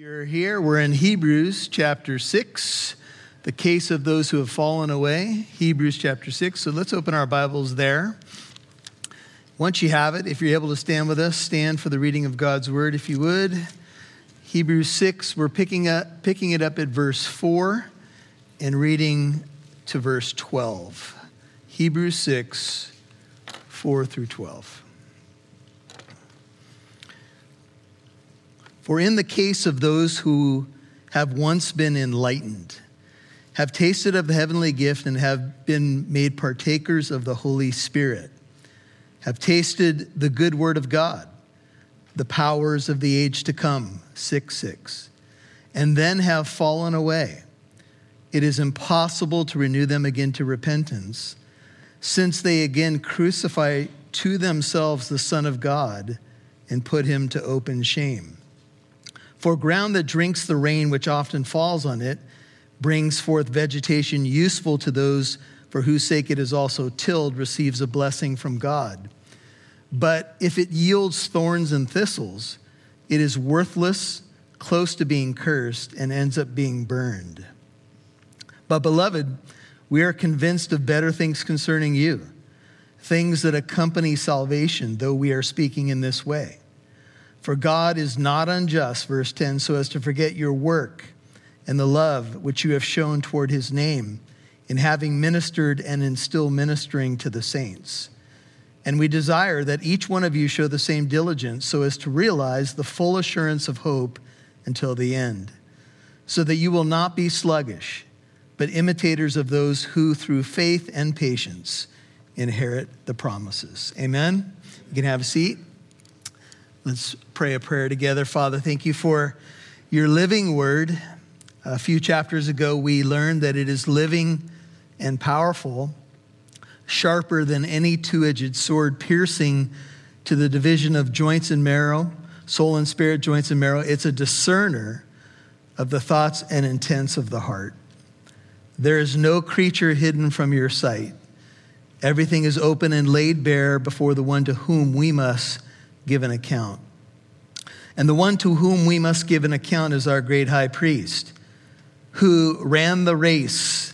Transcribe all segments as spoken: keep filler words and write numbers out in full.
You're here. We're in Hebrews chapter six, the case of those who have fallen away, Hebrews chapter six. So let's open our Bibles there. Once you have it, if you're able to stand with us, stand for the reading of God's word, if you would. Hebrews six, we're picking up, picking it up at verse four and reading to verse twelve. Hebrews six, four through twelve. For in the case of those who have once been enlightened, have tasted of the heavenly gift, and have been made partakers of the Holy Spirit, have tasted the good word of God, the powers of the age to come, six six, and then have fallen away, it is impossible to renew them again to repentance, since they again crucify to themselves the Son of God and put him to open shame. For ground that drinks the rain which often falls on it brings forth vegetation useful to those for whose sake it is also tilled, receives a blessing from God. But if it yields thorns and thistles, it is worthless, close to being cursed, and ends up being burned. But beloved, we are convinced of better things concerning you, things that accompany salvation, though we are speaking in this way. For God is not unjust, verse ten, so as to forget your work and the love which you have shown toward his name in having ministered and in still ministering to the saints. And we desire that each one of you show the same diligence so as to realize the full assurance of hope until the end, so that you will not be sluggish, but imitators of those who through faith and patience inherit the promises. Amen. You can have a seat. Let's pray a prayer together. Father, thank you for your living word. A few chapters ago, we learned that it is living and powerful, sharper than any two-edged sword, piercing to the division of joints and marrow, soul and spirit, joints and marrow. It's a discerner of the thoughts and intents of the heart. There is no creature hidden from your sight. Everything is open and laid bare before the one to whom we must give an account. And the one to whom we must give an account is our great high priest, who ran the race,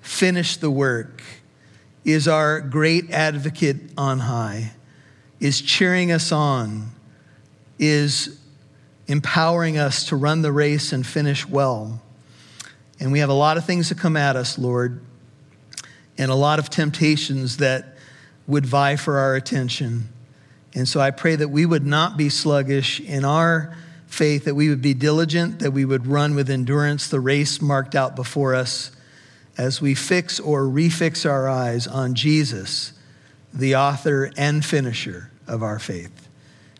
finished the work, is our great advocate on high, is cheering us on, is empowering us to run the race and finish well. And we have a lot of things that come at us, Lord, and a lot of temptations that would vie for our attention. And so I pray that we would not be sluggish in our faith, that we would be diligent, that we would run with endurance the race marked out before us as we fix or refix our eyes on Jesus, the author and finisher of our faith.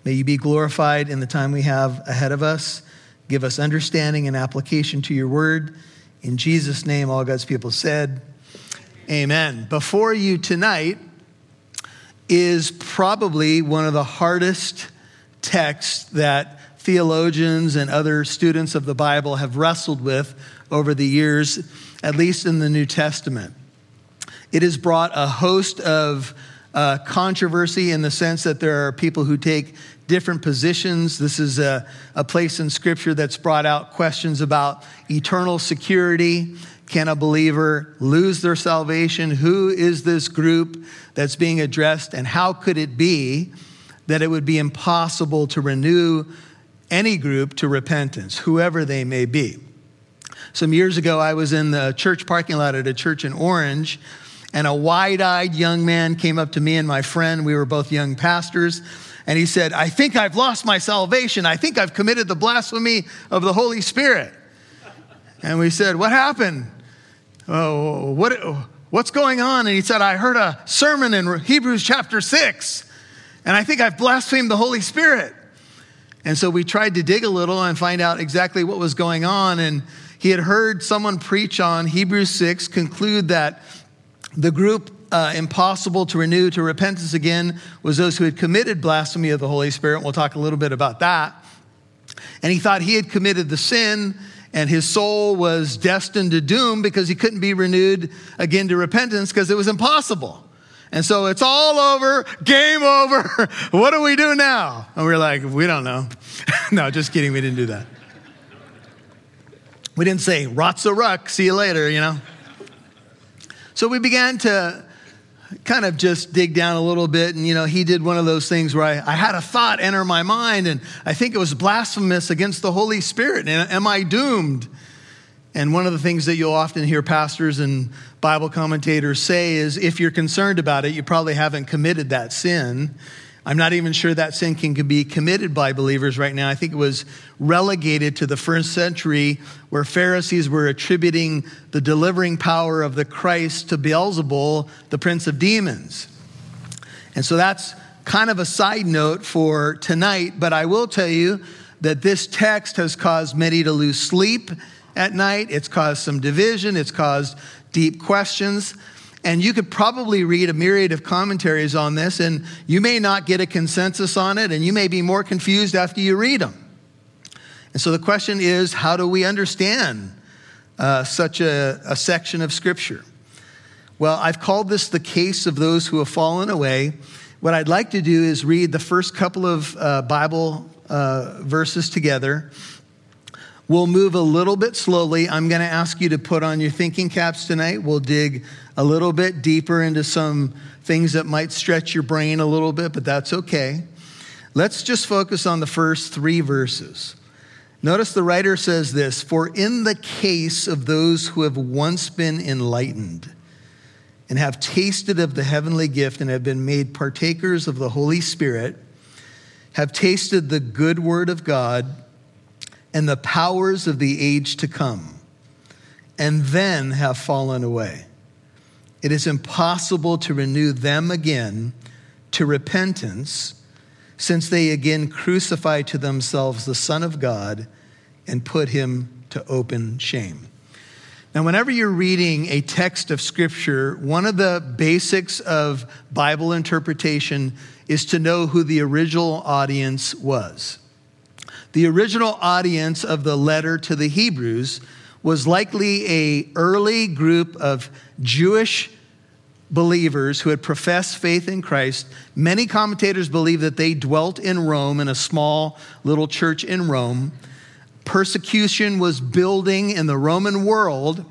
May you be glorified in the time we have ahead of us. Give us understanding and application to your word. In Jesus' name, all God's people said, amen. Before you tonight is probably one of the hardest texts that theologians and other students of the Bible have wrestled with over the years, at least in the New Testament. It has brought a host of uh, controversy in the sense that there are people who take different positions. This is a, a place in Scripture that's brought out questions about eternal security. Can a believer lose their salvation? Who is this group that's being addressed? And how could it be that it would be impossible to renew any group to repentance, whoever they may be? Some years ago, I was in the church parking lot at a church in Orange, and a wide-eyed young man came up to me and my friend. We were both young pastors. And he said, "I think I've lost my salvation. I think I've committed the blasphemy of the Holy Spirit." And we said, "What happened? Oh, what, what's going on?" And he said, "I heard a sermon in Hebrews chapter six, and I think I've blasphemed the Holy Spirit." And so we tried to dig a little and find out exactly what was going on. And he had heard someone preach on Hebrews six, conclude that the group uh, impossible to renew to repentance again was those who had committed blasphemy of the Holy Spirit. We'll talk a little bit about that. And he thought he had committed the sin, and his soul was destined to doom because he couldn't be renewed again to repentance because it was impossible. And so it's all over, game over. What do we do now? And we're like, we don't know. No, just kidding. We didn't do that. We didn't say, rot's a ruck, see you later, you know. So we began to kind of just dig down a little bit. And, you know, he did one of those things where I, I had a thought enter my mind, and I think it was blasphemous against the Holy Spirit. And am I doomed? And one of the things that you'll often hear pastors and Bible commentators say is, if you're concerned about it, you probably haven't committed that sin. I'm not even sure that sin can be committed by believers right now. I think it was relegated to the first century, where Pharisees were attributing the delivering power of the Christ to Beelzebul, the prince of demons. And so that's kind of a side note for tonight, but I will tell you that this text has caused many to lose sleep at night. It's caused some division. It's caused deep questions. And you could probably read a myriad of commentaries on this, and you may not get a consensus on it, and you may be more confused after you read them. And so the question is, how do we understand uh, such a, a section of Scripture? Well, I've called this the case of those who have fallen away. What I'd like to do is read the first couple of uh, Bible uh, verses together. We'll move a little bit slowly. I'm going to ask you to put on your thinking caps tonight. We'll dig a little bit deeper into some things that might stretch your brain a little bit, but that's okay. Let's just focus on the first three verses. Notice the writer says this: for in the case of those who have once been enlightened and have tasted of the heavenly gift and have been made partakers of the Holy Spirit, have tasted the good word of God and the powers of the age to come, and then have fallen away. It is impossible to renew them again to repentance, since they again crucify to themselves the Son of God and put him to open shame. Now, whenever you're reading a text of Scripture, one of the basics of Bible interpretation is to know who the original audience was. The original audience of the letter to the Hebrews was likely an early group of Jewish believers who had professed faith in Christ. Many commentators believe that they dwelt in Rome, in a small little church in Rome. Persecution was building in the Roman world,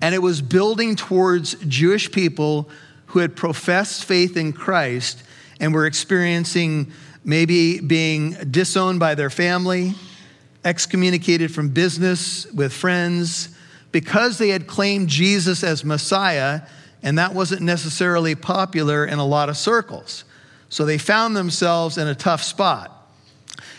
and it was building towards Jewish people who had professed faith in Christ and were experiencing maybe being disowned by their family, excommunicated from business with friends, because they had claimed Jesus as Messiah, and that wasn't necessarily popular in a lot of circles. So they found themselves in a tough spot.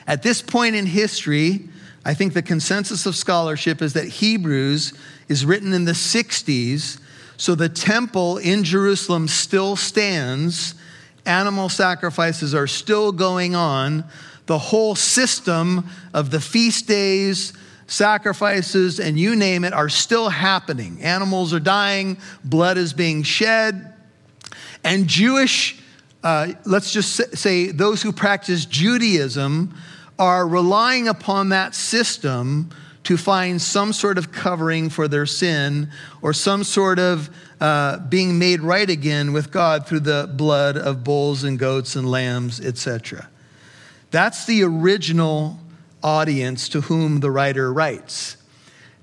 At this point in history, I think the consensus of scholarship is that Hebrews is written in the sixties, so the temple in Jerusalem still stands. Animal sacrifices are still going on. The whole system of the feast days, sacrifices, and you name it, are still happening. Animals are dying. Blood is being shed. And Jewish, uh, let's just say those who practice Judaism, are relying upon that system to find some sort of covering for their sin, or some sort of uh, being made right again with God through the blood of bulls and goats and lambs, et cetera. That's the original audience to whom the writer writes.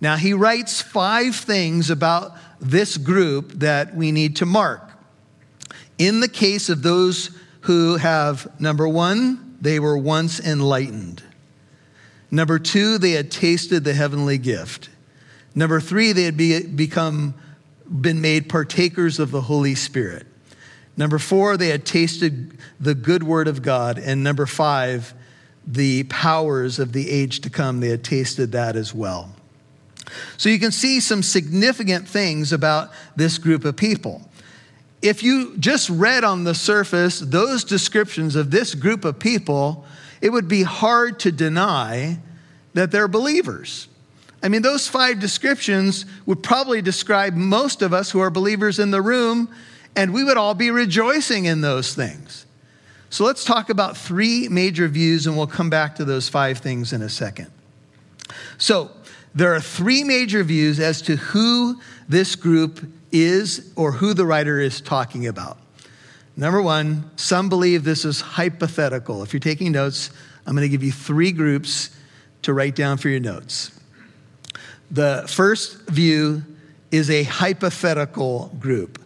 Now, he writes five things about this group that we need to mark. In the case of those who have, number one, they were once enlightened. Number two, they had tasted the heavenly gift. Number three, they had be, become, been made partakers of the Holy Spirit. Number four, they had tasted the good word of God. And number five, the powers of the age to come, they had tasted that as well. So you can see some significant things about this group of people. If you just read on the surface those descriptions of this group of people, it would be hard to deny that they're believers. I mean, those five descriptions would probably describe most of us who are believers in the room, and we would all be rejoicing in those things. So let's talk about three major views, and we'll come back to those five things in a second. So there are three major views as to who this group is, or who the writer is talking about. Number one, some believe this is hypothetical. If you're taking notes, I'm going to give you three groups to write down for your notes. The first view is a hypothetical group.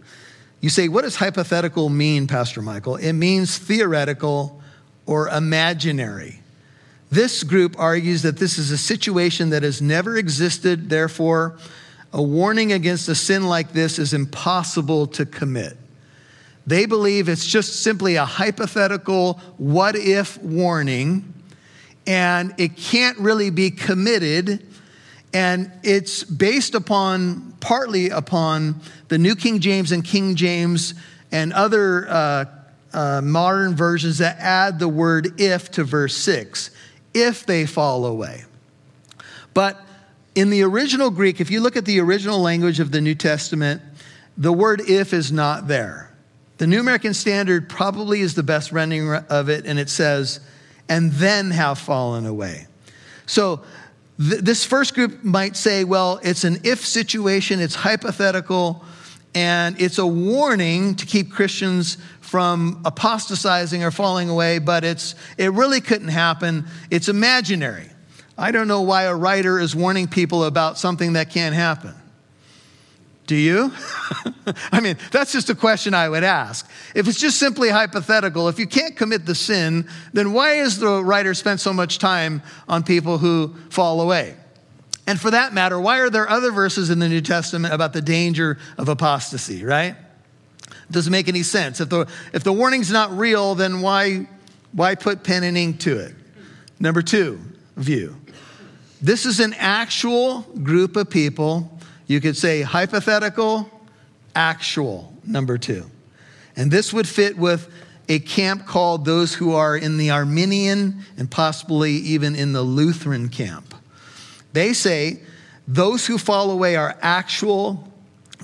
You say, what does hypothetical mean, Pastor Michael? It means theoretical or imaginary. This group argues that this is a situation that has never existed. Therefore, a warning against a sin like this is impossible to commit. They believe it's just simply a hypothetical what-if warning, and it can't really be committed. And it's based upon, partly upon, the New King James and King James and other uh, uh, modern versions that add the word if to verse six, if they fall away. But in the original Greek, if you look at the original language of the New Testament, the word if is not there. The New American Standard probably is the best rendering of it, and it says, and then have fallen away. So th- this first group might say, well, it's an if situation, it's hypothetical, and it's a warning to keep Christians from apostatizing or falling away, but it's it really couldn't happen. It's imaginary. I don't know why a writer is warning people about something that can't happen. Do you? I mean, that's just a question I would ask. If it's just simply hypothetical, if you can't commit the sin, then why is the writer spent so much time on people who fall away? And for that matter, why are there other verses in the New Testament about the danger of apostasy, right? It doesn't make any sense. If the if the warning's not real, then why why put pen and ink to it? Number two view. This is an actual group of people. You could say hypothetical, actual, number two. And this would fit with a camp called those who are in the Arminian and possibly even in the Lutheran camp. They say those who fall away are actual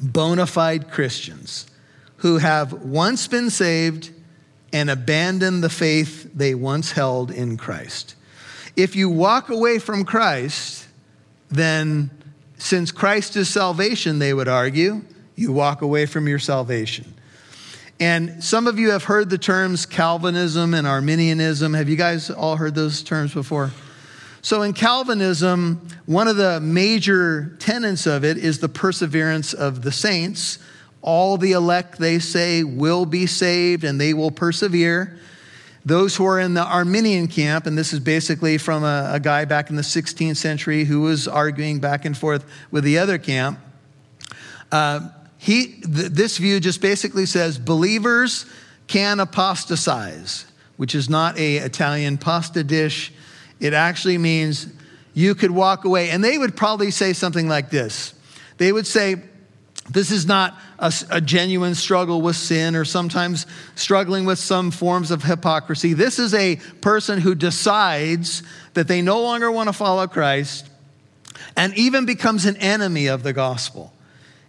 bona fide Christians who have once been saved and abandoned the faith they once held in Christ. If you walk away from Christ, then since Christ is salvation, they would argue, you walk away from your salvation. And some of you have heard the terms Calvinism and Arminianism. Have you guys all heard those terms before? So in Calvinism, one of the major tenets of it is the perseverance of the saints. All the elect, they say, will be saved and they will persevere. Those who are in the Arminian camp, and this is basically from a, a guy back in the sixteenth century who was arguing back and forth with the other camp. Uh, he, th- this view just basically says believers can apostatize, which is not a Italian pasta dish. It actually means you could walk away. And they would probably say something like this. They would say, this is not a, a genuine struggle with sin or sometimes struggling with some forms of hypocrisy. This is a person who decides that they no longer want to follow Christ and even becomes an enemy of the gospel.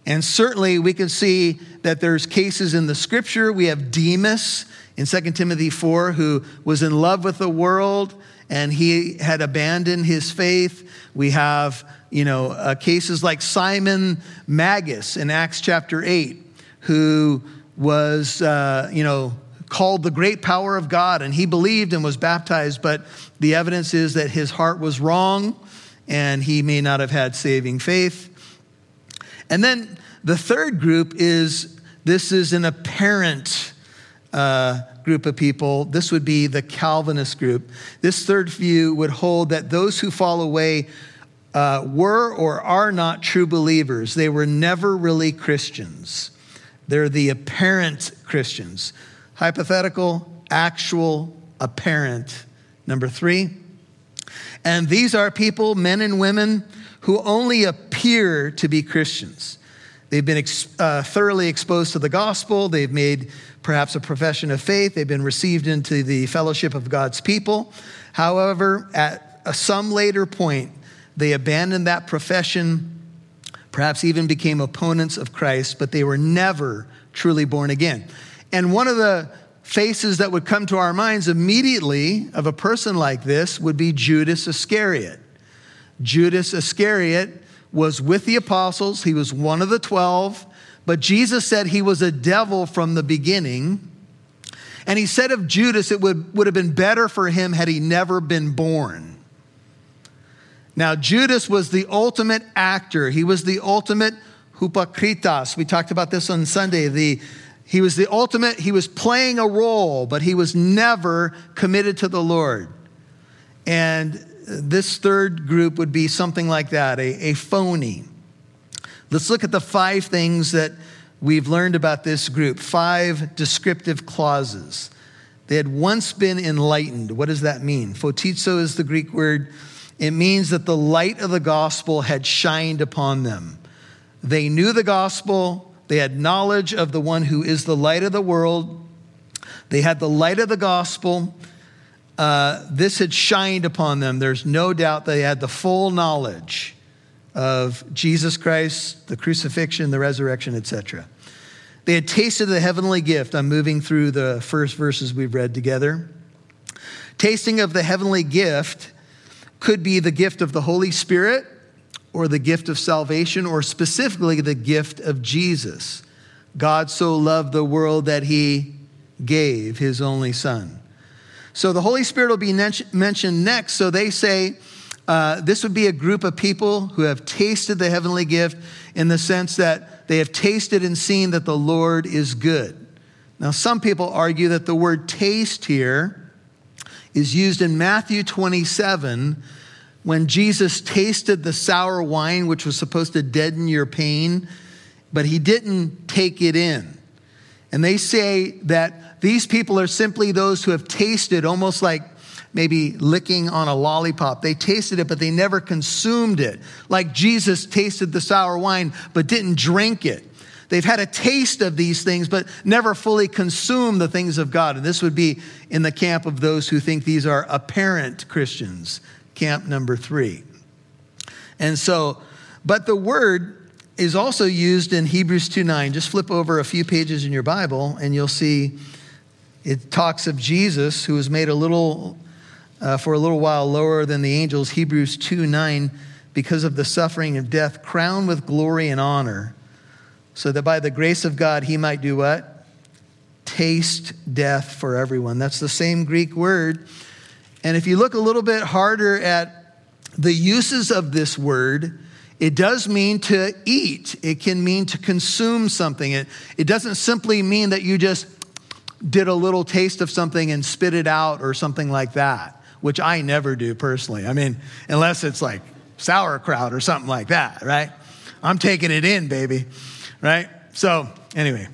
And certainly we can see that there's cases in the scripture. We have Demas in Second Timothy four who was in love with the world and he had abandoned his faith. We have You know, uh, cases like Simon Magus in Acts chapter eight, who was, uh, you know, called the great power of God, and he believed and was baptized, but the evidence is that his heart was wrong, and he may not have had saving faith. And then the third group is, this is an apparent uh, group of people. This would be the Calvinist group. This third view would hold that those who fall away Uh, were or are not true believers. They were never really Christians. They're the apparent Christians. Hypothetical, actual, apparent. Number three. And these are people, men and women, who only appear to be Christians. They've been ex- uh, thoroughly exposed to the gospel. They've made perhaps a profession of faith. They've been received into the fellowship of God's people. However, at a, some later point, they abandoned that profession, perhaps even became opponents of Christ, but they were never truly born again. And one of the faces that would come to our minds immediately of a person like this would be Judas Iscariot. Judas Iscariot was with the apostles. He was one of the twelve, but Jesus said he was a devil from the beginning. And he said of Judas, it would, would have been better for him had he never been born. Now, Judas was the ultimate actor. He was the ultimate hypocritas. We talked about this on Sunday. The, he was the ultimate, he was playing a role, but he was never committed to the Lord. And this third group would be something like that, a, a phony. Let's look at the five things that we've learned about this group, five descriptive clauses. They had once been enlightened. What does that mean? Photizo is the Greek word. It means that the light of the gospel had shined upon them. They knew the gospel. They had knowledge of the one who is the light of the world. They had the light of the gospel. Uh, this had shined upon them. There's no doubt they had the full knowledge of Jesus Christ, the crucifixion, the resurrection, et cetera. They had tasted the heavenly gift. I'm moving through the first verses we've read together. Tasting of the heavenly gift could be the gift of the Holy Spirit or the gift of salvation, or specifically the gift of Jesus. God so loved the world that he gave his only son. So the Holy Spirit will be mentioned next. So they say uh, this would be a group of people who have tasted the heavenly gift in the sense that they have tasted and seen that the Lord is good. Now, some people argue that the word taste here is used in Matthew twenty-seven, when Jesus tasted the sour wine, which was supposed to deaden your pain, but he didn't take it in. And they say that these people are simply those who have tasted, almost like maybe licking on a lollipop. They tasted it, but they never consumed it. Like Jesus tasted the sour wine, but didn't drink it. They've had a taste of these things, but never fully consumed the things of God. And this would be in the camp of those who think these are apparent Christians. Camp number three. And so, but the word is also used in Hebrews two nine. Just flip over a few pages in your Bible and you'll see it talks of Jesus, who was made a little, uh, for a little while lower than the angels, Hebrews two nine, because of the suffering of death, crowned with glory and honor, so that by the grace of God, he might do what? Taste death for everyone. That's the same Greek word. And if you look a little bit harder at the uses of this word, it does mean to eat. It can mean to consume something. It, it doesn't simply mean that you just did a little taste of something and spit it out or something like that, which I never do personally. I mean, unless it's like sauerkraut or something like that, right? I'm taking it in, baby, right? So anyway.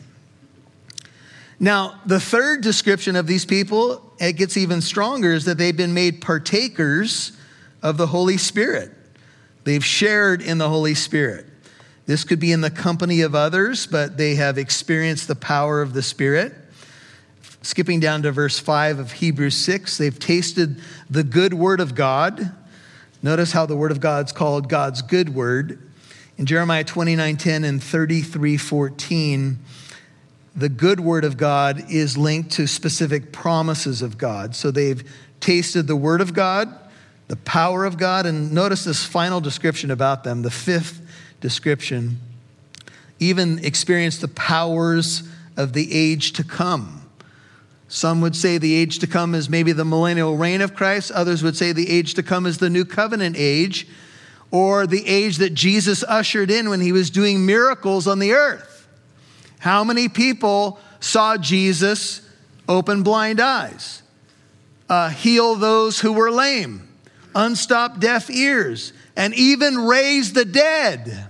Now, the third description of these people, it gets even stronger, is that they've been made partakers of the Holy Spirit. They've shared in the Holy Spirit. This could be in the company of others, but they have experienced the power of the Spirit. Skipping down to verse five of Hebrews six, they've tasted the good word of God. Notice how the word of God's called God's good word. In Jeremiah twenty-nine ten and thirty-three fourteen, the good word of God is linked to specific promises of God. So they've tasted the word of God, the power of God, and notice this final description about them, the fifth description, even experienced the powers of the age to come. Some would say the age to come is maybe the millennial reign of Christ. Others would say the age to come is the new covenant age, or the age that Jesus ushered in when he was doing miracles on the earth. How many people saw Jesus open blind eyes, uh, heal those who were lame, unstop deaf ears, and even raise the dead?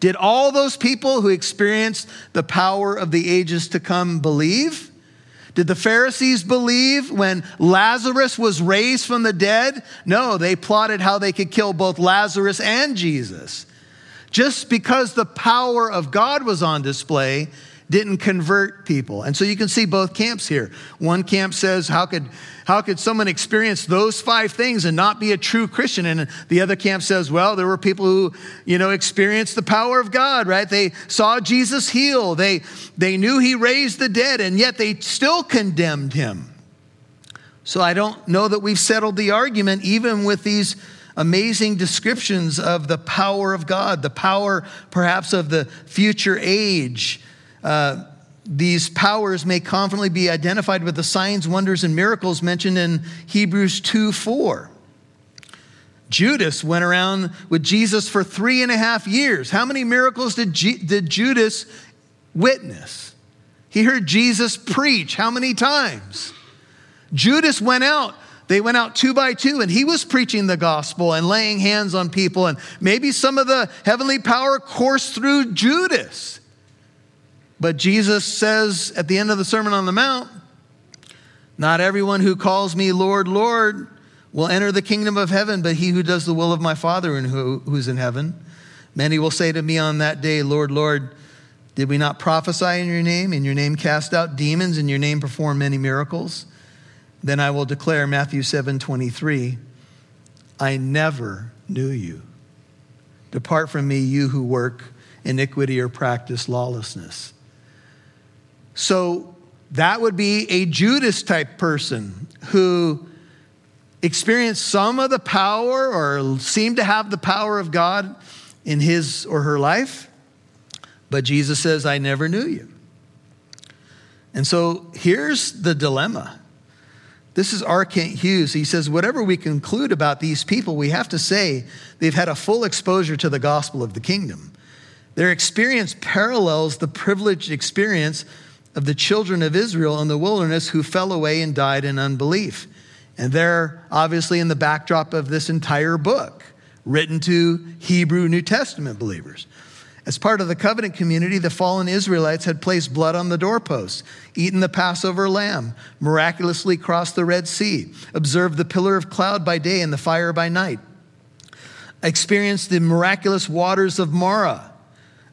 Did all those people who experienced the power of the ages to come believe? Did the Pharisees believe when Lazarus was raised from the dead? No, they plotted how they could kill both Lazarus and Jesus. Just because the power of God was on display didn't convert people. And so you can see both camps here. One camp says, how could how could someone experience those five things and not be a true Christian? And the other camp says, well, there were people who, you know, experienced the power of God, right? They saw Jesus heal. They, they knew he raised the dead, and yet they still condemned him. So I don't know that we've settled the argument, even with these amazing descriptions of the power of God, the power perhaps of the future age. Uh, these powers may confidently be identified with the signs, wonders, and miracles mentioned in Hebrews two four. Judas went around with Jesus for three and a half years. How many miracles did, G- did Judas witness? He heard Jesus preach how many times? Judas went out. They went out two by two, and he was preaching the gospel and laying hands on people. And maybe some of the heavenly power coursed through Judas. But Jesus says at the end of the Sermon on the Mount, "Not everyone who calls me Lord, Lord will enter the kingdom of heaven, but he who does the will of my Father and who, who's in heaven. Many will say to me on that day, Lord, Lord, did we not prophesy in your name? In your name cast out demons, in your name perform many miracles? Then I will declare," Matthew seven twenty-three, "I never knew you. Depart from me, you who work iniquity or practice lawlessness." So that would be a Judas-type person who experienced some of the power or seemed to have the power of God in his or her life. But Jesus says, "I never knew you." And so here's the dilemma. This is R. Kent Hughes. He says, whatever we conclude about these people, we have to say they've had a full exposure to the gospel of the kingdom. Their experience parallels the privileged experience of the children of Israel in the wilderness who fell away and died in unbelief. And they're obviously in the backdrop of this entire book, written to Hebrew New Testament believers. As part of the covenant community, the fallen Israelites had placed blood on the doorposts, eaten the Passover lamb, miraculously crossed the Red Sea, observed the pillar of cloud by day and the fire by night, experienced the miraculous waters of Marah,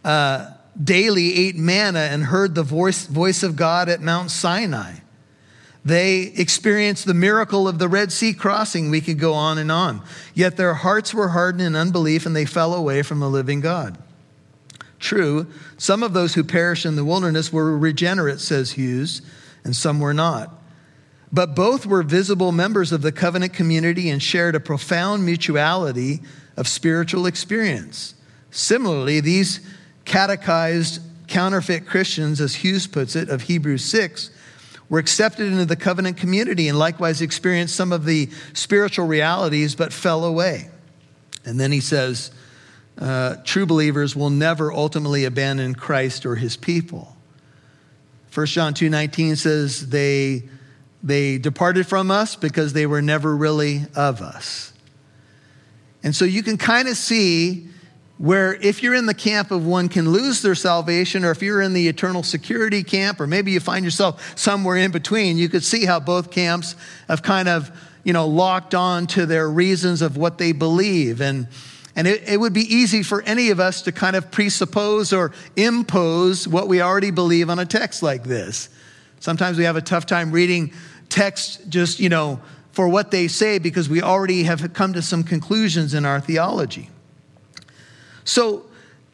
uh, daily ate manna and heard the voice, voice of God at Mount Sinai. They experienced the miracle of the Red Sea crossing. We could go on and on. Yet their hearts were hardened in unbelief and they fell away from the living God. True, some of those who perished in the wilderness were regenerate, says Hughes, and some were not. But both were visible members of the covenant community and shared a profound mutuality of spiritual experience. Similarly, these catechized counterfeit Christians, as Hughes puts it, of Hebrews six, were accepted into the covenant community and likewise experienced some of the spiritual realities but fell away. And then he says, Uh, true believers will never ultimately abandon Christ or his people. First John two nineteen says they, they departed from us because they were never really of us. And so you can kind of see where if you're in the camp of one can lose their salvation, or if you're in the eternal security camp, or maybe you find yourself somewhere in between, you could see how both camps have kind of, you know, locked on to their reasons of what they believe. And And it, it would be easy for any of us to kind of presuppose or impose what we already believe on a text like this. Sometimes we have a tough time reading texts just, you know, for what they say because we already have come to some conclusions in our theology. So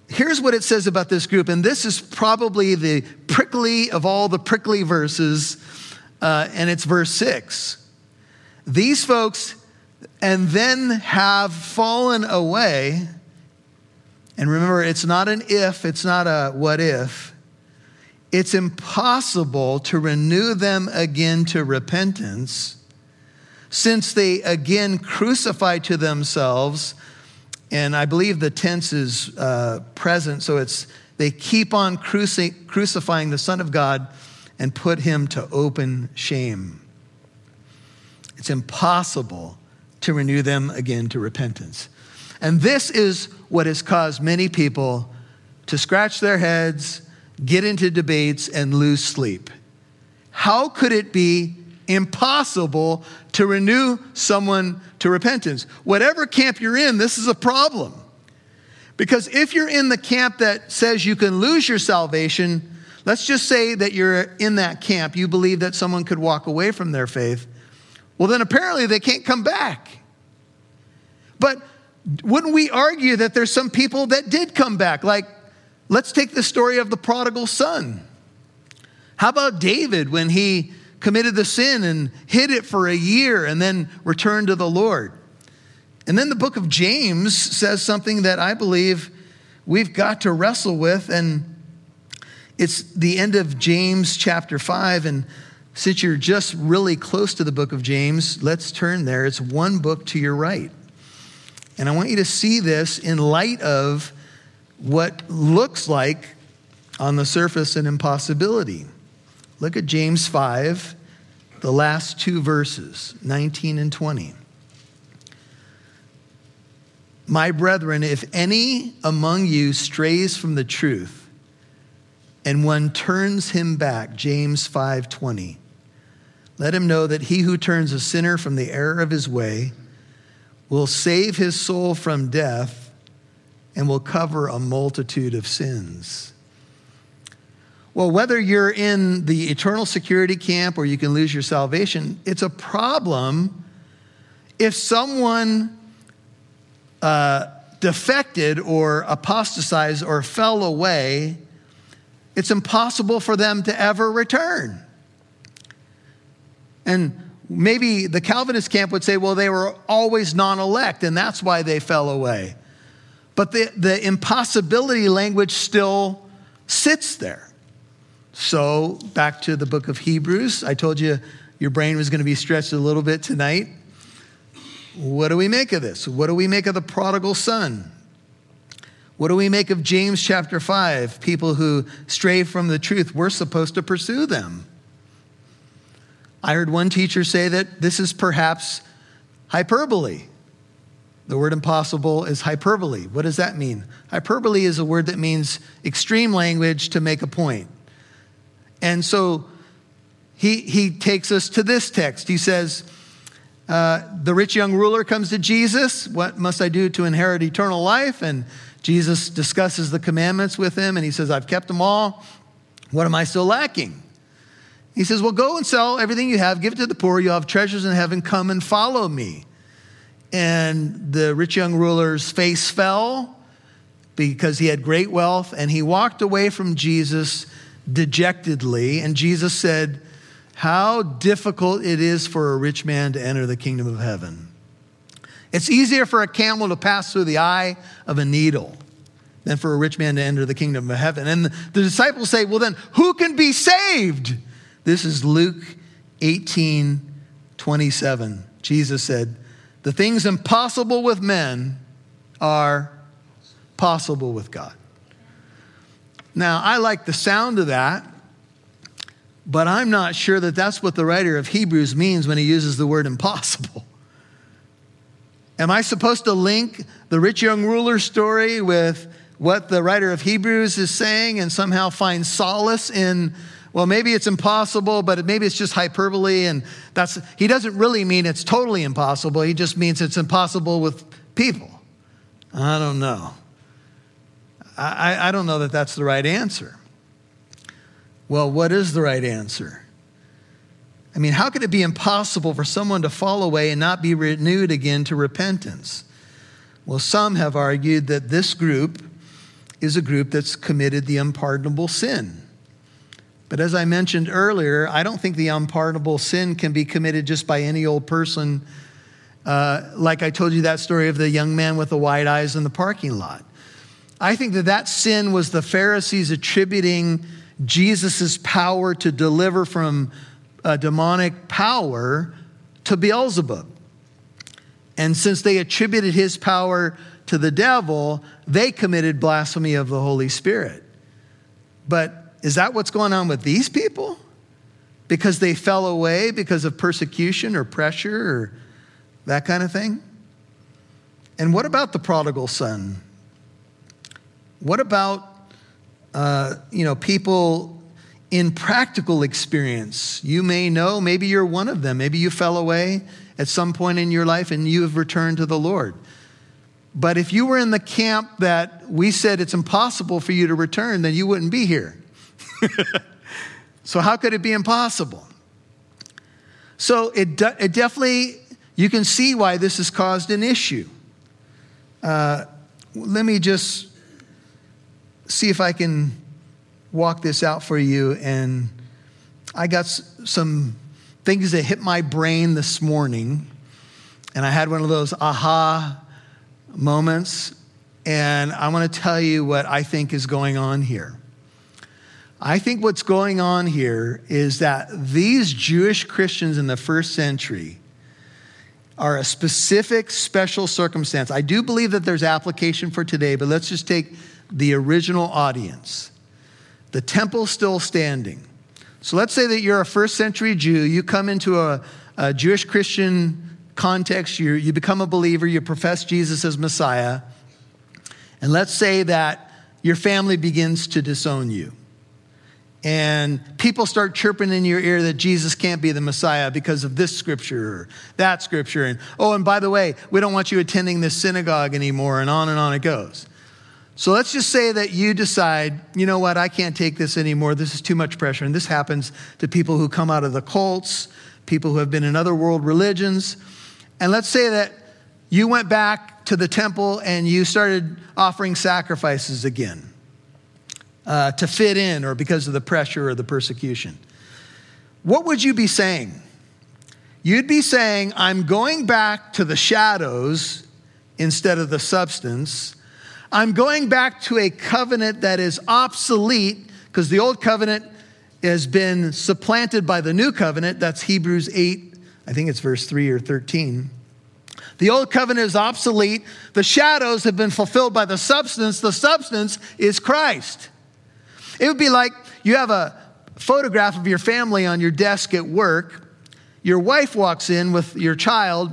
here's what it says about this group. And this is probably the prickly of all the prickly verses. Uh, and it's verse six. These folks... and then have fallen away. And remember, it's not an if, it's not a what if. It's impossible to renew them again to repentance, since they again crucify to themselves. And I believe the tense is uh, present, so it's they keep on cruci- crucifying the Son of God and put him to open shame. It's impossible to renew them again to repentance. And this is what has caused many people to scratch their heads, get into debates, and lose sleep. How could it be impossible to renew someone to repentance? Whatever camp you're in, this is a problem. Because if you're in the camp that says you can lose your salvation, let's just say that you're in that camp. You believe that someone could walk away from their faith. Well, then apparently they can't come back. But wouldn't we argue that there's some people that did come back? Like, let's take the story of the prodigal son. How about David when he committed the sin and hid it for a year and then returned to the Lord? And then the book of James says something that I believe we've got to wrestle with. And it's the end of James chapter five, and since you're just really close to the book of James, let's turn there. It's one book to your right. And I want you to see this in light of what looks like on the surface an impossibility. Look at James five, the last two verses, nineteen and twenty. My brethren, if any among you strays from the truth and one turns him back, James five twenty, let him know that he who turns a sinner from the error of his way will save his soul from death and will cover a multitude of sins. Well, whether you're in the eternal security camp or you can lose your salvation, it's a problem if someone Uh, defected or apostatized or fell away, it's impossible for them to ever return. And maybe the Calvinist camp would say, well, they were always non-elect and that's why they fell away. But the, the impossibility language still sits there. So back to the book of Hebrews. I told you your brain was going to be stretched a little bit tonight. What do we make of this? What do we make of the prodigal son? What do we make of James chapter five? People who stray from the truth, we're supposed to pursue them. I heard one teacher say that this is perhaps hyperbole. The word impossible is hyperbole. What does that mean? Hyperbole is a word that means extreme language to make a point. And so he, he takes us to this text. He says, Uh, the rich young ruler comes to Jesus. What must I do to inherit eternal life? And Jesus discusses the commandments with him. And he says, I've kept them all. What am I still lacking? He says, well, go and sell everything you have. Give it to the poor. You'll have treasures in heaven. Come and follow me. And the rich young ruler's face fell because he had great wealth. And he walked away from Jesus dejectedly. And Jesus said, how difficult it is for a rich man to enter the kingdom of heaven. It's easier for a camel to pass through the eye of a needle than for a rich man to enter the kingdom of heaven. And the disciples say, well, then who can be saved? This is Luke eighteen twenty-seven. Jesus said, the things impossible with men are possible with God. Now, I like the sound of that. But I'm not sure that that's what the writer of Hebrews means when he uses the word impossible. Am I supposed to link the rich young ruler story with what the writer of Hebrews is saying and somehow find solace in, well, maybe it's impossible, but maybe it's just hyperbole, and that's, he doesn't really mean it's totally impossible. He just means it's impossible with people. I don't know. I, I don't know that that's the right answer. Well, what is the right answer? I mean, how could it be impossible for someone to fall away and not be renewed again to repentance? Well, some have argued that this group is a group that's committed the unpardonable sin. But as I mentioned earlier, I don't think the unpardonable sin can be committed just by any old person. Uh, like I told you that story of the young man with the wide eyes in the parking lot. I think that that sin was the Pharisees attributing Jesus's power to deliver from a demonic power to Beelzebub. And since they attributed his power to the devil, they committed blasphemy of the Holy Spirit. But is that what's going on with these people? Because they fell away because of persecution or pressure or that kind of thing? And what about the prodigal son? What about Uh, you know, people in practical experience? You may know, maybe you're one of them. Maybe you fell away at some point in your life and you have returned to the Lord. But if you were in the camp that we said it's impossible for you to return, then you wouldn't be here. So how could it be impossible? So it, de- it definitely, you can see why this has caused an issue. Uh, let me just see if I can walk this out for you. And I got some things that hit my brain this morning. And I had one of those aha moments. And I want to tell you what I think is going on here. I think what's going on here is that these Jewish Christians in the first century are a specific, special circumstance. I do believe that there's application for today, but let's just take the original audience. The temple's still standing. So let's say that you're a first century Jew. You come into a, a Jewish Christian context. You, you become a believer. You profess Jesus as Messiah. And let's say that your family begins to disown you. And people start chirping in your ear that Jesus can't be the Messiah because of this scripture or that scripture. And, oh, and by the way, we don't want you attending this synagogue anymore, and on and on it goes. So let's just say that you decide, you know what, I can't take this anymore. This is too much pressure. And this happens to people who come out of the cults, people who have been in other world religions. And let's say that you went back to the temple and you started offering sacrifices again. Uh, to fit in or because of the pressure or the persecution. What would you be saying? You'd be saying, I'm going back to the shadows instead of the substance. I'm going back to a covenant that is obsolete because the old covenant has been supplanted by the new covenant. That's Hebrews eight, I think it's verse three or thirteen. The old covenant is obsolete. The shadows have been fulfilled by the substance. The substance is Christ. It would be like you have a photograph of your family on your desk at work. Your wife walks in with your child,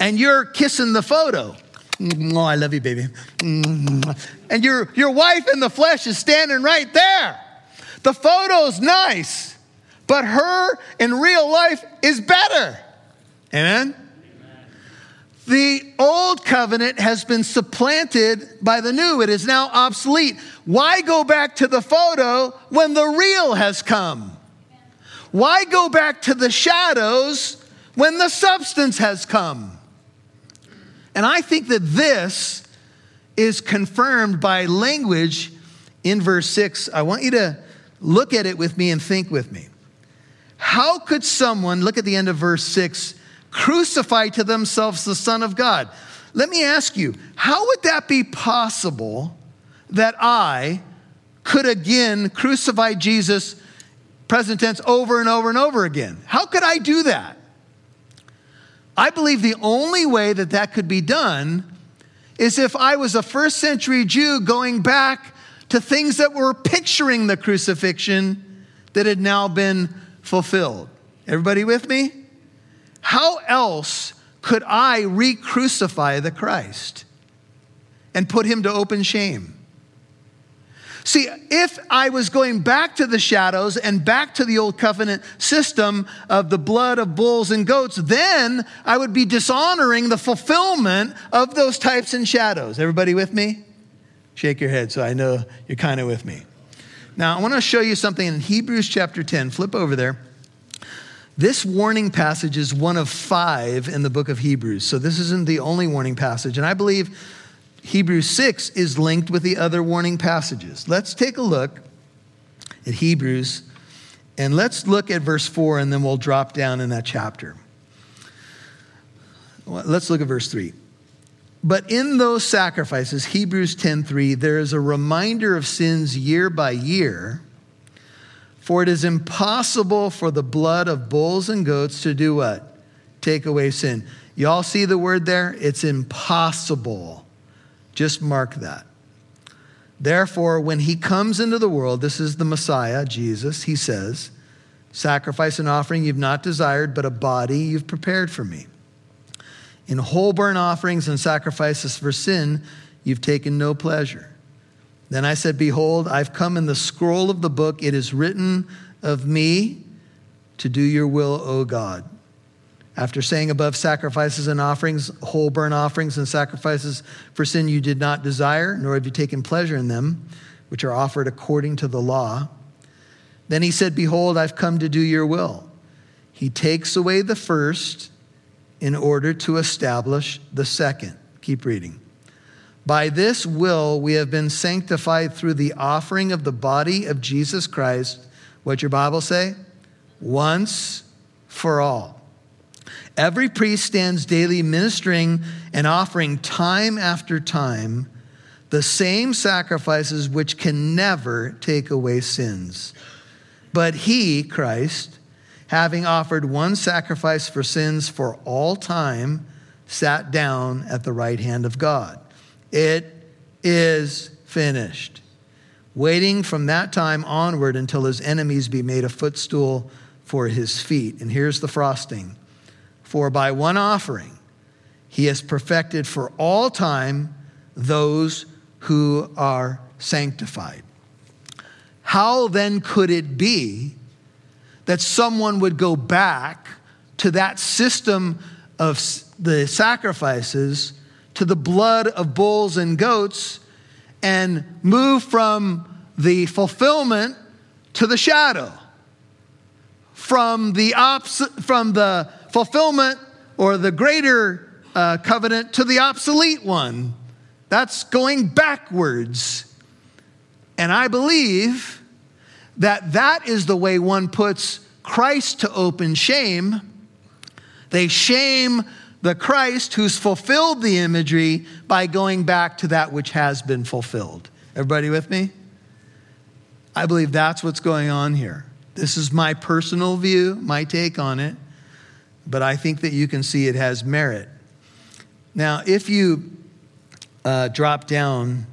and you're kissing the photo. Oh, I love you, baby. And your, your wife in the flesh is standing right there. The photo's nice, but her in real life is better. Amen? Amen. The old covenant has been supplanted by the new. It is now obsolete. Why go back to the photo when the real has come? Why go back to the shadows when the substance has come? And I think that this is confirmed by language in verse six. I want you to look at it with me and think with me. How could someone, look at the end of verse six, crucify to themselves the Son of God? Let me ask you, how would that be possible that I could again crucify Jesus, present tense, over and over and over again? How could I do that? I believe the only way that that could be done is if I was a first century Jew going back to things that were picturing the crucifixion that had now been fulfilled. Everybody with me? How else could I re-crucify the Christ and put him to open shame? See, if I was going back to the shadows and back to the old covenant system of the blood of bulls and goats, then I would be dishonoring the fulfillment of those types and shadows. Everybody with me? Shake your head so I know you're kind of with me. Now, I want to show you something in Hebrews chapter ten. Flip over there. This warning passage is one of five in the book of Hebrews. So this isn't the only warning passage. And I believe Hebrews six is linked with the other warning passages. Let's take a look at Hebrews, and let's look at verse four, and then we'll drop down in that chapter. Let's look at verse three. But in those sacrifices, Hebrews ten three, there is a reminder of sins year by year, for it is impossible for the blood of bulls and goats to do what? Take away sin. You all see the word there? It's impossible. Just mark that. Therefore, when he comes into the world, this is the Messiah, Jesus, he says, sacrifice and offering you've not desired, but a body you've prepared for me. In whole burnt offerings and sacrifices for sin, you've taken no pleasure. Then I said, behold, I've come in the scroll of the book. It is written of me to do your will, O God. After saying above sacrifices and offerings, whole burnt offerings and sacrifices for sin you did not desire, nor have you taken pleasure in them, which are offered according to the law. Then he said, behold, I've come to do your will. He takes away the first in order to establish the second. Keep reading. By this will we have been sanctified through the offering of the body of Jesus Christ. What's your Bible say? Once for all. Every priest stands daily ministering and offering time after time the same sacrifices which can never take away sins. But he, Christ, having offered one sacrifice for sins for all time, sat down at the right hand of God. It is finished. Waiting from that time onward until his enemies be made a footstool for his feet. And here's the frosting. For by one offering, he has perfected for all time those who are sanctified. How then could it be that someone would go back to that system of the sacrifices, to the blood of bulls and goats, and move from the fulfillment to the shadow, from the obs- from the fulfillment or the greater uh, covenant to the obsolete one? That's going backwards. And I believe that that is the way one puts Christ to open shame. They shame the Christ who's fulfilled the imagery by going back to that which has been fulfilled. Everybody with me? I believe that's what's going on here. This is my personal view, my take on it, but I think that you can see it has merit. Now, if you uh, drop down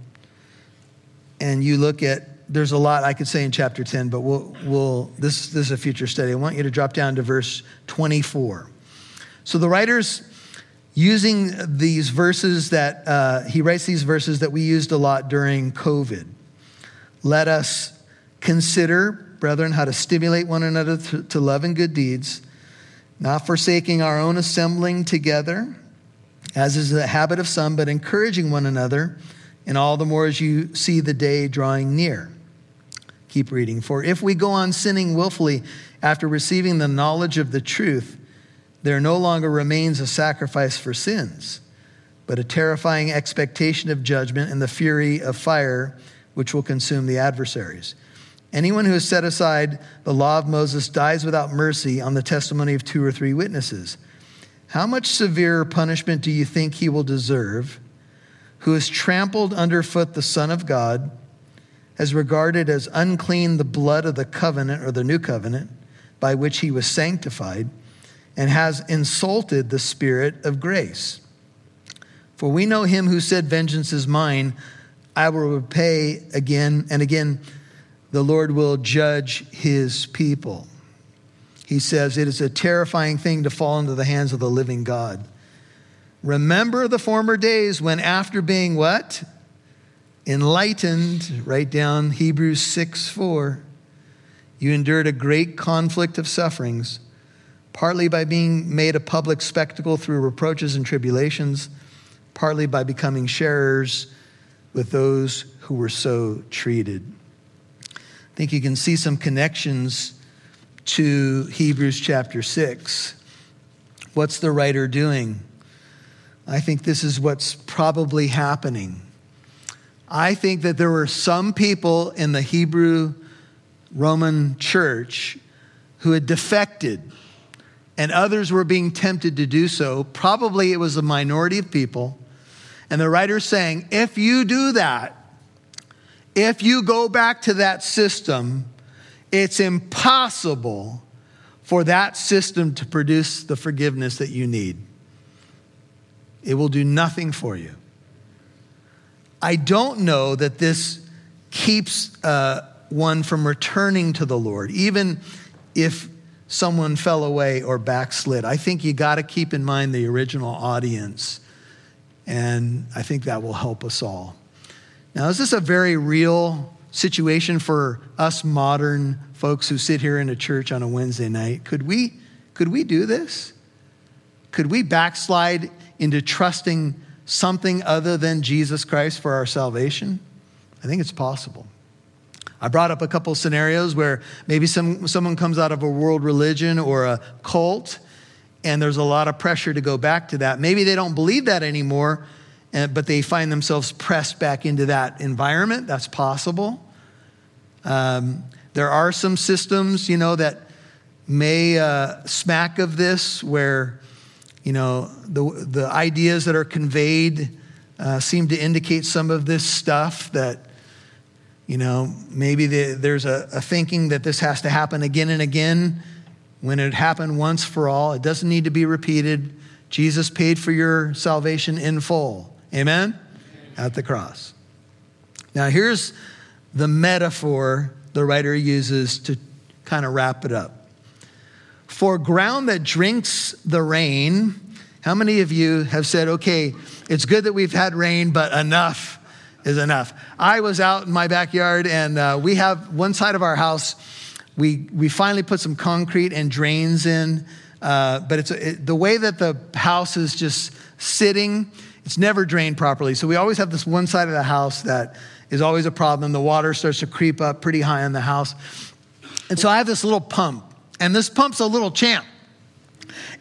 and you look at, there's a lot I could say in chapter ten, but we'll, we'll this, this is a future study. I want you to drop down to verse twenty-four. So the writer's using these verses that, uh, he writes these verses that we used a lot during COVID. Let us consider, brethren, how to stimulate one another to, to love and good deeds, not forsaking our own assembling together, as is the habit of some, but encouraging one another, and all the more as you see the day drawing near. Keep reading. For if we go on sinning willfully after receiving the knowledge of the truth, there no longer remains a sacrifice for sins, but a terrifying expectation of judgment and the fury of fire, which will consume the adversaries. Anyone who has set aside the law of Moses dies without mercy on the testimony of two or three witnesses. How much severer punishment do you think he will deserve, who has trampled underfoot the Son of God, has regarded as unclean the blood of the covenant or the new covenant by which he was sanctified, and has insulted the Spirit of grace? For we know him who said, vengeance is mine, I will repay again and again, the Lord will judge his people. He says, it is a terrifying thing to fall into the hands of the living God. Remember the former days when after being what? Enlightened, write down Hebrews six four, you endured a great conflict of sufferings, partly by being made a public spectacle through reproaches and tribulations, partly by becoming sharers with those who were so treated. I think you can see some connections to Hebrews chapter six. What's the writer doing? I think this is what's probably happening. I think that there were some people in the Hebrew Roman church who had defected, and others were being tempted to do so. Probably it was a minority of people. And the writer's saying, if you do that, if you go back to that system, it's impossible for that system to produce the forgiveness that you need. It will do nothing for you. I don't know that this keeps uh, one from returning to the Lord, even if someone fell away or backslid. I think you got to keep in mind the original audience, and I think that will help us all. Now, is this a very real situation for us modern folks who sit here in a church on a Wednesday night? Could we, could we do this? Could we backslide into trusting something other than Jesus Christ for our salvation? I think it's possible. I brought up a couple scenarios where maybe some, someone comes out of a world religion or a cult, and there's a lot of pressure to go back to that. Maybe they don't believe that anymore, and, but they find themselves pressed back into that environment. That's possible. Um, there are some systems, you know, that may uh, smack of this, where, you know, the the ideas that are conveyed uh, seem to indicate some of this stuff that, you know, maybe the, there's a, a thinking that this has to happen again and again. When it happened once for all, it doesn't need to be repeated. Jesus paid for your salvation in full. Amen? Amen. At the cross. Now here's the metaphor the writer uses to kind of wrap it up. For ground that drinks the rain, how many of you have said, okay, it's good that we've had rain, but enough is enough. I was out in my backyard and uh, we have one side of our house, we we finally put some concrete and drains in, uh, but it's it, the way that the house is just sitting, it's never drained properly. So we always have this one side of the house that is always a problem. The water starts to creep up pretty high in the house. And so I have this little pump, and this pump's a little champ.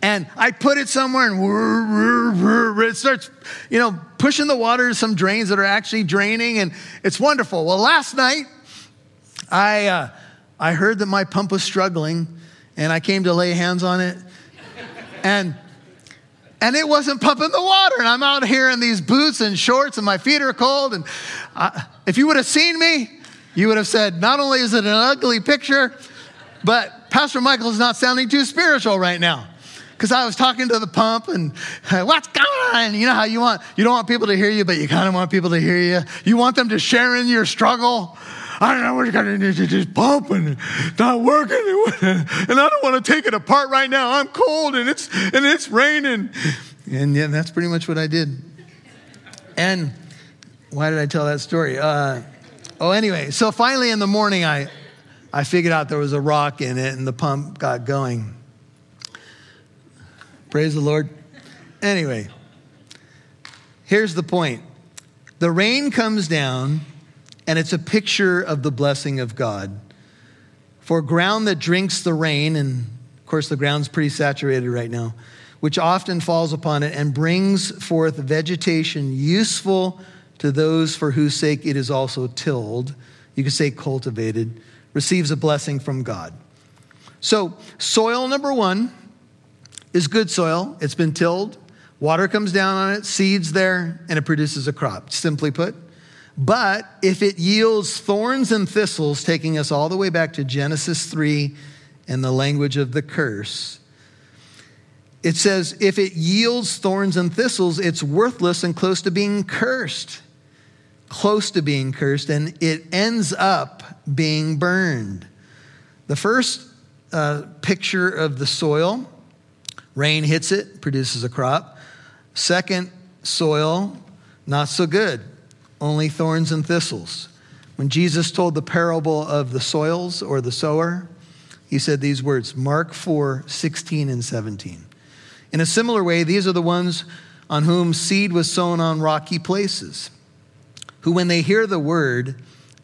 And I put it somewhere and it starts, you know, pushing the water to some drains that are actually draining, and it's wonderful. Well, last night, I uh, I heard that my pump was struggling, and I came to lay hands on it, and and it wasn't pumping the water, and I'm out here in these boots and shorts, and my feet are cold, and I, if you would have seen me, you would have said, not only is it an ugly picture, but Pastor Michael's not sounding too spiritual right now. Because I was talking to the pump and what's going on? You know how you want, you don't want people to hear you, but you kind of want people to hear you. You want them to share in your struggle. I don't know what you're going to do, just pump and it's not working. And I don't want to take it apart right now. I'm cold and it's and it's raining. And yeah, that's pretty much what I did. And why did I tell that story? Uh, oh, anyway, so finally in the morning, I, I figured out there was a rock in it and the pump got going. Praise the Lord. Anyway, here's the point. The rain comes down, and it's a picture of the blessing of God. For ground that drinks the rain, and of course the ground's pretty saturated right now, which often falls upon it and brings forth vegetation useful to those for whose sake it is also tilled, you could say cultivated, receives a blessing from God. So soil number one is good soil. It's been tilled. Water comes down on it, seeds there, and it produces a crop, simply put. But if it yields thorns and thistles, taking us all the way back to Genesis three and the language of the curse, it says, if it yields thorns and thistles, it's worthless and close to being cursed. Close to being cursed, and it ends up being burned. The first uh, picture of the soil, rain hits it, produces a crop. Second, soil, not so good. Only thorns and thistles. When Jesus told the parable of the soils or the sower, he said these words, Mark four, sixteen and seventeen. In a similar way, these are the ones on whom seed was sown on rocky places, who when they hear the word,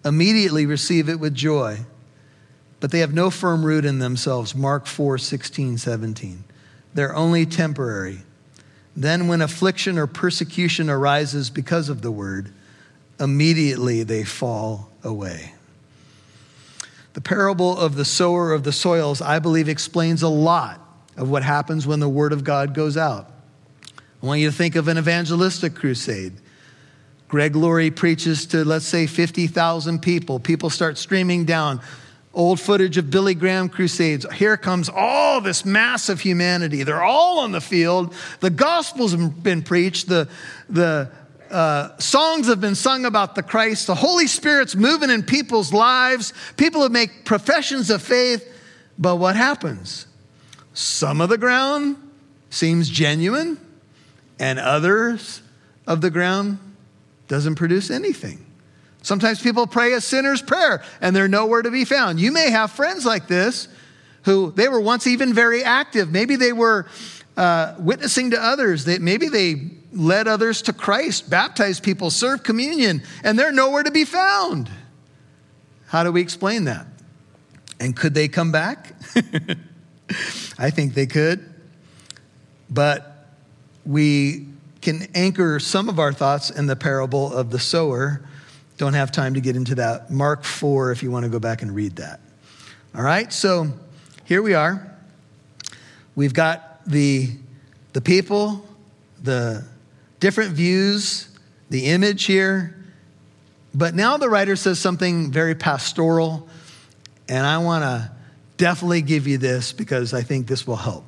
immediately receive it with joy, but they have no firm root in themselves. Mark four, sixteen, seventeen. They're only temporary. Then when affliction or persecution arises because of the word, immediately they fall away. The parable of the sower of the soils, I believe, explains a lot of what happens when the word of God goes out. I want you to think of an evangelistic crusade. Greg Laurie preaches to, let's say, fifty thousand people. People start streaming down. Old footage of Billy Graham crusades. Here comes all this mass of humanity. They're all on the field. The gospel's been preached. The, the uh, songs have been sung about the Christ. The Holy Spirit's moving in people's lives. People have made professions of faith. But what happens? Some of the ground seems genuine, and others of the ground doesn't produce anything. Sometimes people pray a sinner's prayer and they're nowhere to be found. You may have friends like this who they were once even very active. Maybe they were uh, witnessing to others. They, maybe they led others to Christ, baptized people, served communion, and they're nowhere to be found. How do we explain that? And could they come back? I think they could. But we can anchor some of our thoughts in the parable of the sower. Don't have time to get into that. Mark four, if you want to go back and read that. All right, so here we are. We've got the, the people, the different views, the image here. But now the writer says something very pastoral, and I want to definitely give you this because I think this will help.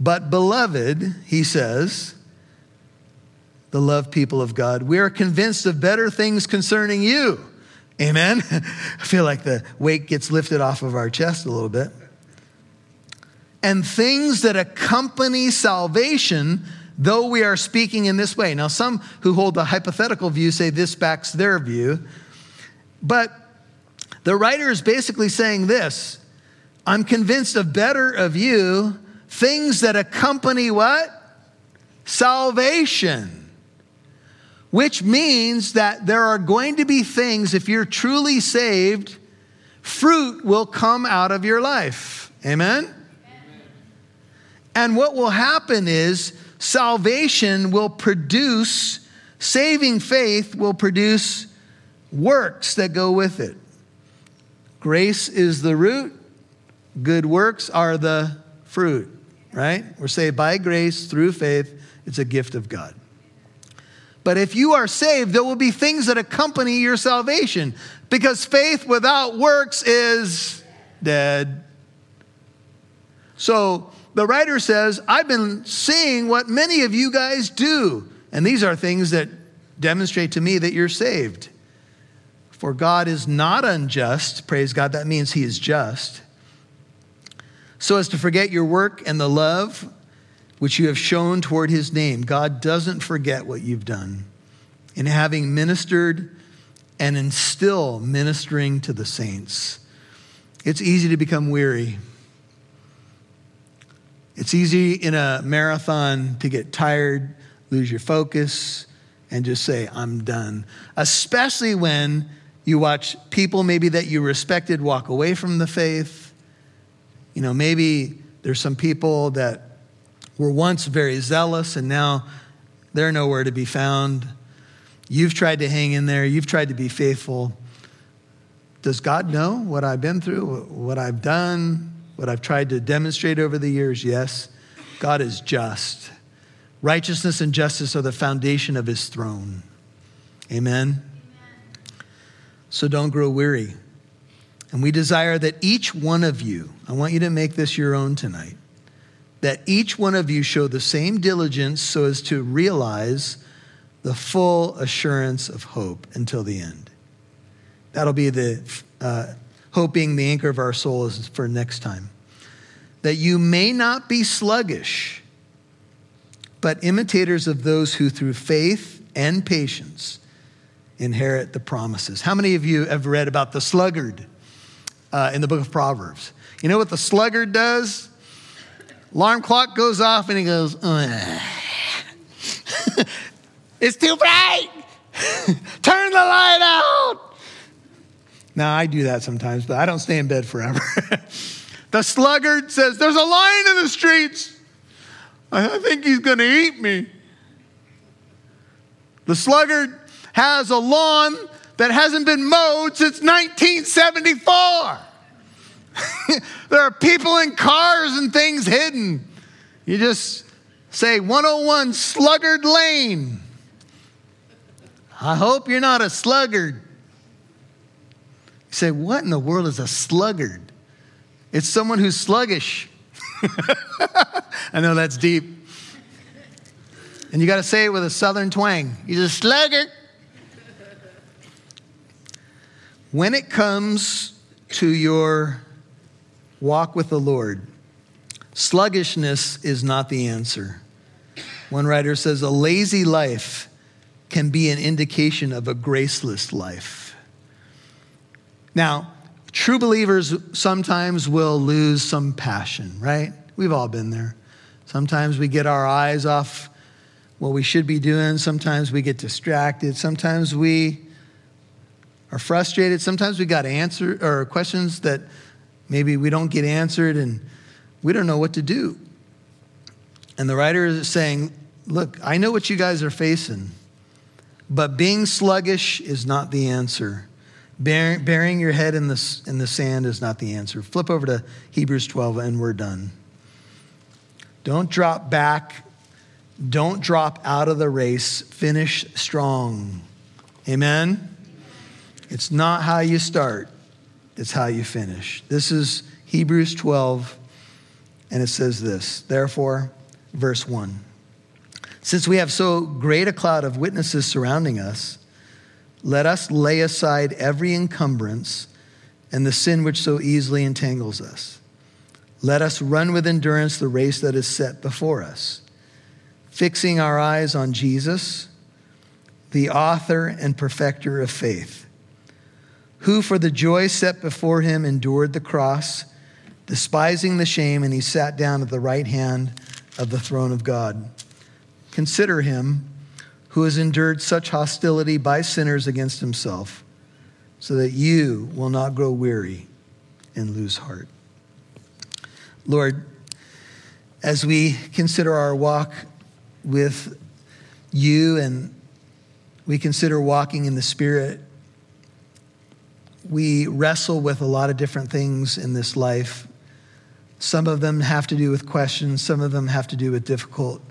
But beloved, he says, the loved people of God, we are convinced of better things concerning you. Amen. I feel like the weight gets lifted off of our chest a little bit. And things that accompany salvation, though we are speaking in this way. Now, some who hold the hypothetical view say this backs their view. But the writer is basically saying this: I'm convinced of better of you, things that accompany what? Salvation. Which means that there are going to be things, if you're truly saved, fruit will come out of your life. Amen? Amen. And what will happen is salvation will produce, saving faith will produce works that go with it. Grace is the root. Good works are the fruit, right? We're saved by grace through faith. It's a gift of God. But if you are saved, there will be things that accompany your salvation, because faith without works is dead. So the writer says, I've been seeing what many of you guys do, and these are things that demonstrate to me that you're saved. For God is not unjust. Praise God. That means he is just. So as to forget your work and the love which you have shown toward his name. God doesn't forget what you've done in having ministered and in still ministering to the saints. It's easy to become weary. It's easy in a marathon to get tired, lose your focus, and just say, I'm done. Especially when you watch people maybe that you respected walk away from the faith. You know, maybe there's some people that were once very zealous and now they're nowhere to be found. You've tried to hang in there. You've tried to be faithful. Does God know what I've been through, what I've done, what I've tried to demonstrate over the years? Yes, God is just. Righteousness and justice are the foundation of his throne. Amen? Amen? So don't grow weary. And we desire that each one of you, I want you to make this your own tonight, that each one of you show the same diligence so as to realize the full assurance of hope until the end. That'll be the uh, hope being the anchor of our soul is for next time. That you may not be sluggish, but imitators of those who through faith and patience inherit the promises. How many of you have read about the sluggard uh, in the book of Proverbs? You know what the sluggard does? Alarm clock goes off and he goes, it's too bright. Turn the light out. Now, I do that sometimes, but I don't stay in bed forever. The sluggard says, there's a lion in the streets. I think he's going to eat me. The sluggard has a lawn that hasn't been mowed since nineteen seventy-four. There are people in cars and things hidden. You just say one oh one Sluggard Lane. I hope you're not a sluggard. You say, what in the world is a sluggard? It's someone who's sluggish. I know that's deep. And you got to say it with a southern twang. He's a sluggard. When it comes to your walk with the Lord, sluggishness is not the answer. One writer says a lazy life can be an indication of a graceless life. Now, true believers sometimes will lose some passion, right? We've all been there. Sometimes we get our eyes off what we should be doing. Sometimes we get distracted. Sometimes we are frustrated. Sometimes we got answer or questions that maybe we don't get answered and we don't know what to do. And the writer is saying, look, I know what you guys are facing, but being sluggish is not the answer. Burying, burying your head in the, in the sand is not the answer. Flip over to Hebrews twelve and we're done. Don't drop back. Don't drop out of the race. Finish strong. Amen? It's not how you start. That's how you finish. This is Hebrews twelve, and it says this. Therefore, verse one, since we have so great a cloud of witnesses surrounding us, let us lay aside every encumbrance and the sin which so easily entangles us. Let us run with endurance the race that is set before us, fixing our eyes on Jesus, the author and perfecter of faith, who for the joy set before him endured the cross, despising the shame, and he sat down at the right hand of the throne of God. Consider him who has endured such hostility by sinners against himself, so that you will not grow weary and lose heart. Lord, as we consider our walk with you and we consider walking in the Spirit, we wrestle with a lot of different things in this life. Some of them have to do with questions. Some of them have to do with difficult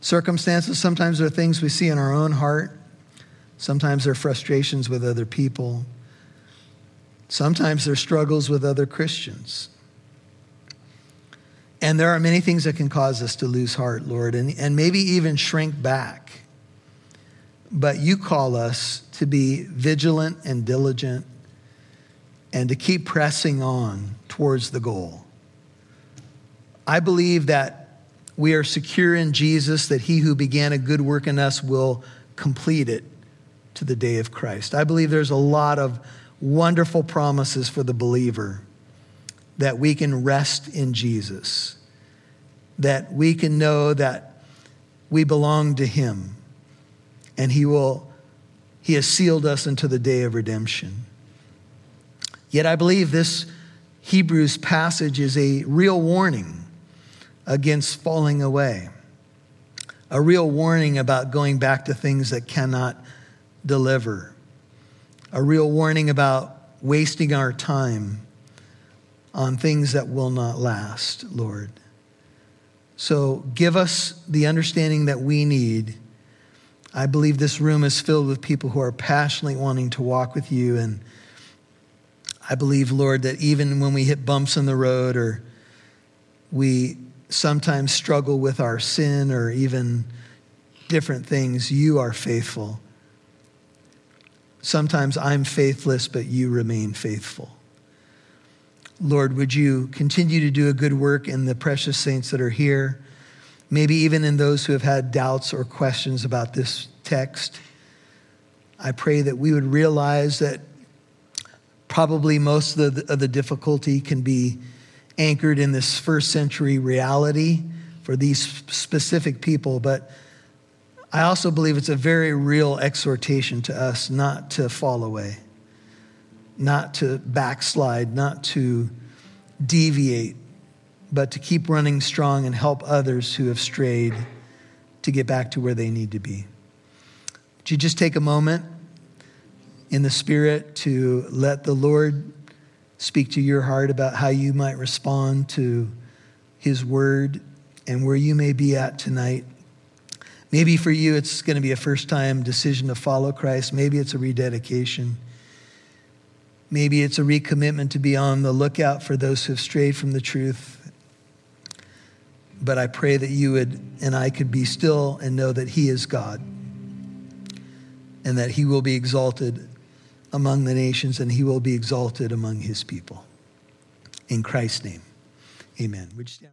circumstances. Sometimes they're things we see in our own heart. Sometimes they're frustrations with other people. Sometimes they're struggles with other Christians. And there are many things that can cause us to lose heart, Lord, and, and maybe even shrink back. But you call us to be vigilant and diligent and to keep pressing on towards the goal. I believe that we are secure in Jesus, that he who began a good work in us will complete it to the day of Christ. I believe there's a lot of wonderful promises for the believer, that we can rest in Jesus, that we can know that we belong to him, and he will, he has sealed us into the day of redemption. Yet I believe this Hebrews passage is a real warning against falling away, a real warning about going back to things that cannot deliver, a real warning about wasting our time on things that will not last, Lord. So give us the understanding that we need. I believe this room is filled with people who are passionately wanting to walk with you, and I believe, Lord, that even when we hit bumps in the road or we sometimes struggle with our sin or even different things, you are faithful. Sometimes I'm faithless, but you remain faithful. Lord, would you continue to do a good work in the precious saints that are here, maybe even in those who have had doubts or questions about this text. I pray that we would realize that probably most of the, of the difficulty can be anchored in this first century reality for these specific people. But I also believe it's a very real exhortation to us not to fall away, not to backslide, not to deviate, but to keep running strong and help others who have strayed to get back to where they need to be. Would you just take a moment in the Spirit to let the Lord speak to your heart about how you might respond to his word and where you may be at tonight. Maybe for you, it's going to be a first-time decision to follow Christ. Maybe it's a rededication. Maybe it's a recommitment to be on the lookout for those who have strayed from the truth. But I pray that you would and I could be still and know that he is God and that he will be exalted among the nations, and he will be exalted among his people. In Christ's name, amen. Would you stand?